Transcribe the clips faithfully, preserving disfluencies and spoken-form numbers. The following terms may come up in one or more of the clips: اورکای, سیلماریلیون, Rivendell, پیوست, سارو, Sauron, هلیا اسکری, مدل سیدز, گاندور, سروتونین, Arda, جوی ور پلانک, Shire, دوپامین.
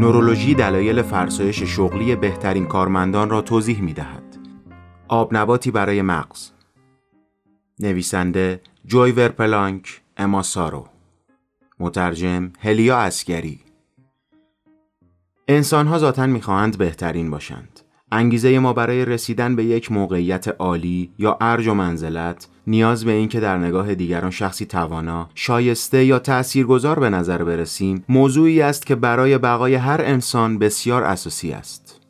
نورولوژی دلایل فرسایش شغلی بهترین کارمندان را توضیح می‌دهد. آب نباتی برای مغز. نویسنده جوی ور پلانک، اما سارو. مترجم هلیا اسکری. انسان‌ها ذاتاً می‌خواهند بهترین باشند. انگیزه ما برای رسیدن به یک موقعیت عالی یا ارج و منزلت نیاز به این که در نگاه دیگران شخصی توانا، شایسته یا تأثیرگذار به نظر برسیم، موضوعی است که برای بقای هر انسان بسیار اساسی است.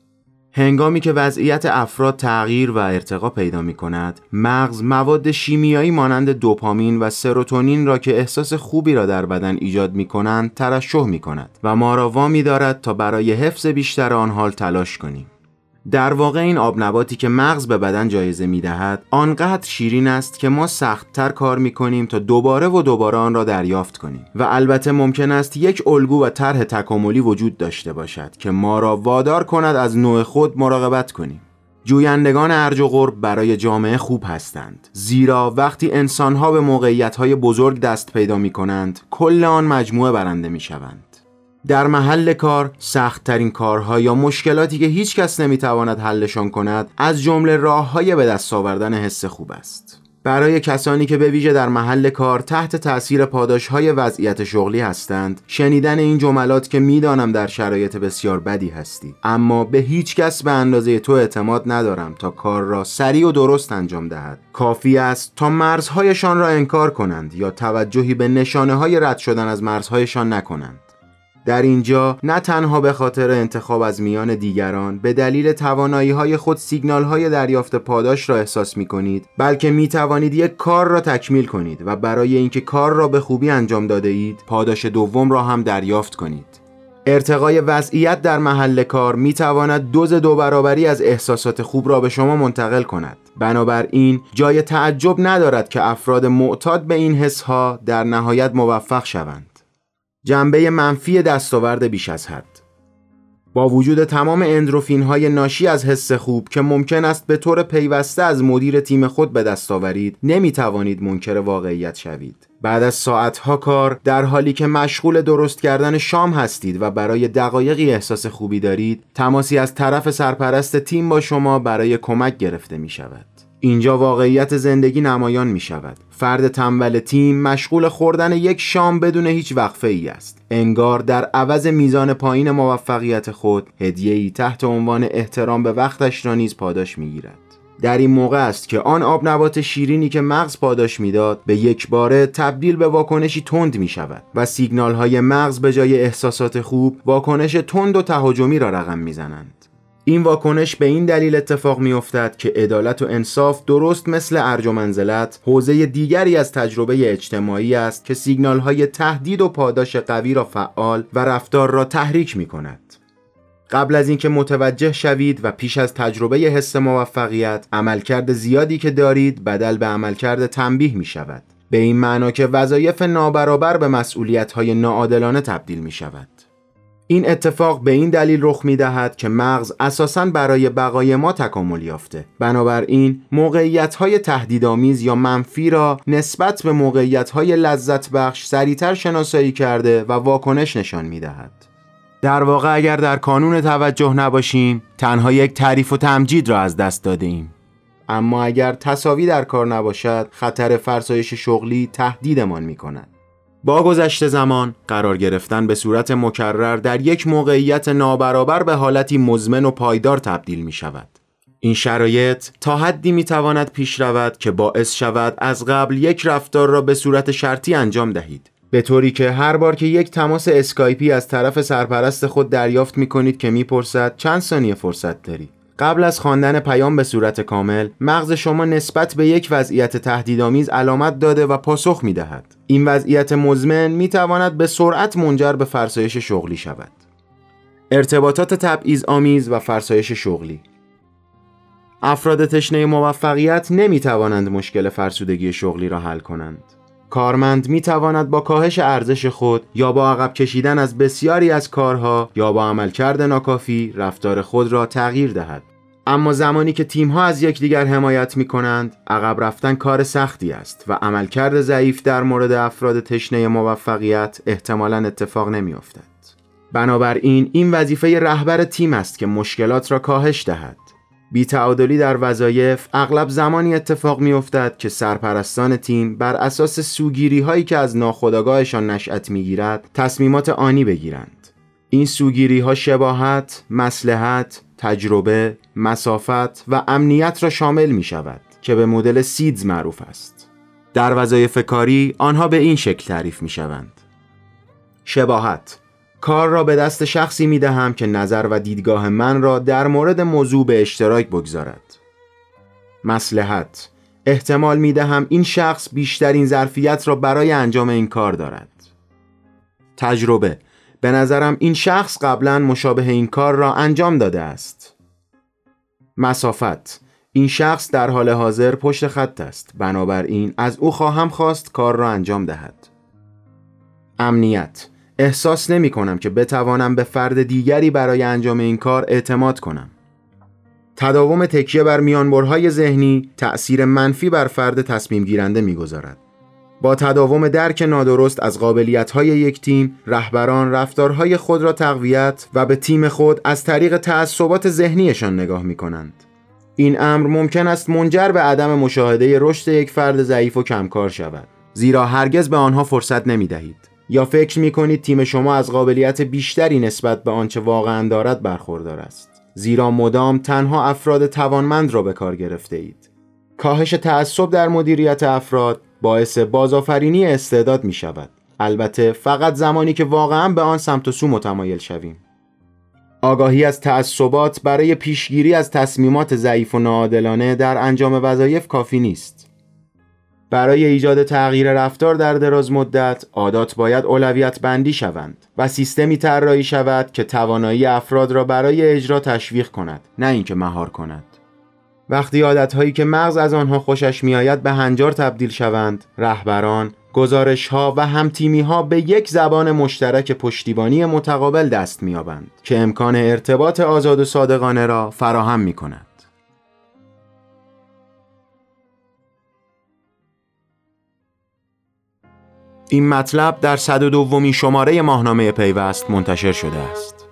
هنگامی که وضعیت افراد تغییر و ارتقا پیدا می‌کند، مغز مواد شیمیایی مانند دوپامین و سروتونین را که احساس خوبی را در بدن ایجاد می‌کنند، ترشح می‌کند و ما را وامی دارد تا برای حفظ بیشتر آن حال تلاش کنیم. در واقع این آب نباتی که مغز به بدن جایزه می‌دهد، آنقدر شیرین است که ما سخت‌تر کار می‌کنیم تا دوباره و دوباره آن را دریافت کنیم و البته ممکن است یک الگو و طرح تکاملی وجود داشته باشد که ما را وادار کند از نوع خود مراقبت کنیم. جویندگان ارج و قرب برای جامعه خوب هستند، زیرا وقتی انسان‌ها به موقعیت‌های بزرگ دست پیدا می‌کنند، کل آن مجموعه برنده می‌شوند. در محل کار، سخت‌ترین کارها یا مشکلاتی که هیچ کس نمی‌تواند حلشان کند، از جمله راه‌های به دست آوردن حس خوب است. برای کسانی که به ویژه در محل کار تحت تأثیر پاداش‌های وضعیت شغلی هستند، شنیدن این جملات که می‌دانم در شرایط بسیار بدی هستی، اما به هیچ کس به اندازه تو اعتماد ندارم تا کار را سریع و درست انجام دهد، کافی است تا مرزهایشان را انکار کنند یا توجهی به نشانه‌های رد شدن از مرزهایشان نکنند. در اینجا نه تنها به خاطر انتخاب از میان دیگران به دلیل توانایی‌های خود سیگنال‌های دریافت پاداش را احساس می‌کنید، بلکه می‌توانید یک کار را تکمیل کنید و برای اینکه کار را به خوبی انجام داده اید، پاداش دوم را هم دریافت کنید. ارتقای وضعیت در محل کار می‌تواند دوز دو برابری از احساسات خوب را به شما منتقل کند. بنابراین جای تعجب ندارد که افراد معتاد به این حس‌ها در نهایت موفق شوند. جنبه منفی دستاورد بیش از حد. با وجود تمام اندروفین‌های ناشی از حس خوب که ممکن است به طور پیوسته از مدیر تیم خود به دست آورید، نمی‌توانید منکر واقعیت شوید. بعد از ساعت‌ها کار، در حالی که مشغول درست کردن شام هستید و برای دقایقی احساس خوبی دارید، تماسی از طرف سرپرست تیم با شما برای کمک گرفته می‌شود. اینجا واقعیت زندگی نمایان می شود. فرد تنبل تیم مشغول خوردن یک شام بدون هیچ وقفه ای است. انگار در عوض میزان پایین موفقیت خود، هدیه‌ای تحت عنوان احترام به وقتش را نیز پاداش می گیرد. در این موقع است که آن آب نبات شیرینی که مغز پاداش میداد به یک باره تبدیل به واکنشی تند می شود و سیگنال های مغز به جای احساسات خوب، واکنش تند و تهاجمی را رقم می زنند. این واکنش به این دلیل اتفاق می‌افتد که عدالت و انصاف درست مثل ارج و منزلت حوزه دیگری از تجربه اجتماعی است که سیگنال‌های تهدید و پاداش قوی را فعال و رفتار را تحریک می‌کند. قبل از اینکه متوجه شوید و پیش از تجربه حس موفقیت، عملکرد زیادی که دارید بدل به عملکرد تنبیه می‌شود، به این معنا که وظایف نابرابر به مسئولیت‌های ناعادلانه تبدیل می‌شود. این اتفاق به این دلیل رخ می‌دهد که مغز اساساً برای بقای ما تکامل یافته. بنابراین موقعیت‌های تهدیدآمیز یا منفی را نسبت به موقعیت‌های لذت بخش سریعتر شناسایی کرده و واکنش نشان می‌دهد. در واقع اگر در کانون توجه نباشیم، تنها یک تعریف و تمجید را از دست داده‌ایم. اما اگر تساوی در کار نباشد، خطر فرسایش شغلی تهدیدمان می‌کند. با گذشت زمان، قرار گرفتن به صورت مکرر در یک موقعیت نابرابر به حالتی مزمن و پایدار تبدیل می شود. این شرایط تا حدی می تواند پیش رود که باعث شود از قبل یک رفتار را به صورت شرطی انجام دهید، به طوری که هر بار که یک تماس اسکایپی از طرف سرپرست خود دریافت می کنید که می پرسد چند ثانیه فرصت داری؟ قبل از خواندن پیام به صورت کامل، مغز شما نسبت به یک وضعیت تهدیدآمیز علامت داده و پاسخ می‌دهد. این وضعیت مزمن می‌تواند به سرعت منجر به فرسایش شغلی شود. ارتباطات تبعیض‌آمیز و فرسایش شغلی. افراد تشنه موفقیت نمی‌توانند مشکل فرسودگی شغلی را حل کنند. کارمند می‌تواند با کاهش ارزش خود یا با عقب کشیدن از بسیاری از کارها یا با عملکرد ناکافی رفتار خود را تغییر دهد. اما زمانی که تیم‌ها از یکدیگر حمایت می‌کنند، عقب رفتن کار سختی است و عملکرد ضعیف در مورد افراد تشنه موفقیت احتمالاً اتفاق نمی‌افتد. بنابراین این وظیفه رهبر تیم است که مشکلات را کاهش دهد. بی‌تعادلی در وظایف اغلب زمانی اتفاق می‌افتد که سرپرستان تیم بر اساس سوگیری‌هایی که از ناخودآگاهشان نشأت می‌گیرد، تصمیمات آنی بگیرند. این سوگیری‌ها شباهت، مصلحت، تجربه، مسافت و امنیت را شامل می شود که به مدل سیدز معروف است. در وظایف کاری آنها به این شکل تعریف می شوند. شباهت: کار را به دست شخصی می دهم که نظر و دیدگاه من را در مورد موضوع به اشتراک بگذارد. مصلحت: احتمال می دهم این شخص بیشترین ظرفیت را برای انجام این کار دارد. تجربه: به نظرم این شخص قبلاً مشابه این کار را انجام داده است. مسافت: این شخص در حال حاضر پشت خط است، بنابراین از او خواهم خواست کار را انجام دهد. امنیت: احساس نمی کنم که بتوانم به فرد دیگری برای انجام این کار اعتماد کنم. تداوم تکیه بر میانبرهای ذهنی تأثیر منفی بر فرد تصمیم گیرنده می گذارد. با تداوم درک نادرست از قابلیت‌های یک تیم، رهبران رفتارهای خود را تقویت و به تیم خود از طریق تعصبات ذهنیشان نگاه می‌کنند. این امر ممکن است منجر به عدم مشاهده رشد یک فرد ضعیف و کمکار شود، زیرا هرگز به آنها فرصت نمی‌دهید. یا فکر می‌کنید تیم شما از قابلیت بیشتری نسبت به آنچه واقعاً دارد برخوردار است، زیرا مدام تنها افراد توانمند را به کار گرفته‌اید. کاهش تعصب در مدیریت افراد باعث بازآفرینی استعداد می شود. البته فقط زمانی که واقعاً به آن سمت و سو متمایل شویم. آگاهی از تعصبات برای پیشگیری از تصمیمات ضعیف و ناعادلانه در انجام وظایف کافی نیست. برای ایجاد تغییر رفتار در دراز مدت، عادات باید اولویت بندی شوند و سیستمی طراحی شود که توانایی افراد را برای اجرا تشویق کند، نه اینکه مهار کند. وقتی عادت‌هایی که مغز از آنها خوشش می‌آید به هنجار تبدیل شوند، رهبران، گزارش‌ها و هم‌تیمی‌ها به یک زبان مشترک پشتیبانی متقابل دست می‌یابند که امکان ارتباط آزاد و صادقانه را فراهم می‌کند. این مطلب در صد و دومین شماره ماهنامه پیوست منتشر شده است.